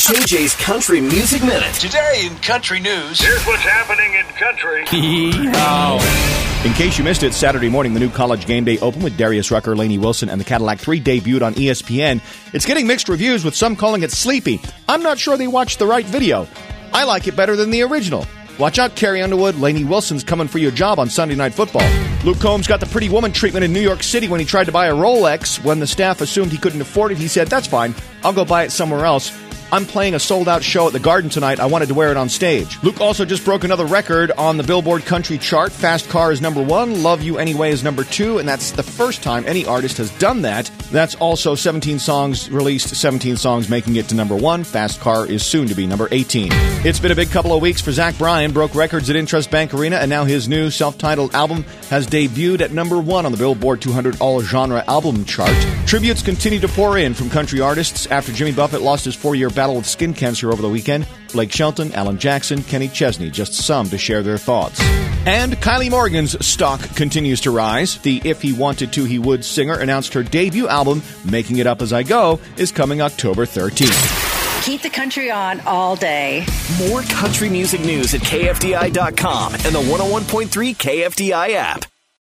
JJ's Country Music Minute. Today in country news, here's what's happening in country. In case you missed it, Saturday morning, the new College Gameday Open with Darius Rucker, Lainey Wilson, and the Cadillac 3 debuted on ESPN. It's getting mixed reviews, with some calling it sleepy. I'm not sure they watched the right video. I like it better than the original. Watch out, Carrie Underwood. Lainey Wilson's coming for your job on Sunday Night Football. Luke Combs got the pretty woman treatment in New York City when he tried to buy a Rolex. When the staff assumed he couldn't afford it, he said, "That's fine. I'll go buy it somewhere else. I'm playing a sold-out show at the Garden tonight. I wanted to wear it on stage." Luke also just broke another record on the Billboard country chart. Fast Car is number 1, Love You Anyway is number 2, and that's the first time any artist has done that. That's also 17 songs released, 17 songs making it to number 1. Fast Car is soon to be number 18. It's been a big couple of weeks for Zach Bryan. Broke records at Intrust Bank Arena, and now his new self-titled album has debuted at number 1 on the Billboard 200 all-genre album chart. Tributes continue to pour in from country artists after Jimmy Buffett lost his 4-year battle with skin cancer over the weekend. Blake Shelton, Alan Jackson, Kenny Chesney, just some to share their thoughts. And Kylie Morgan's stock continues to rise. The If He Wanted To, He Would singer announced her debut album, Making It Up As I Go, is coming October 13th. Keep the country on all day. More country music news at kfdi.com and the 101.3 KFDI app.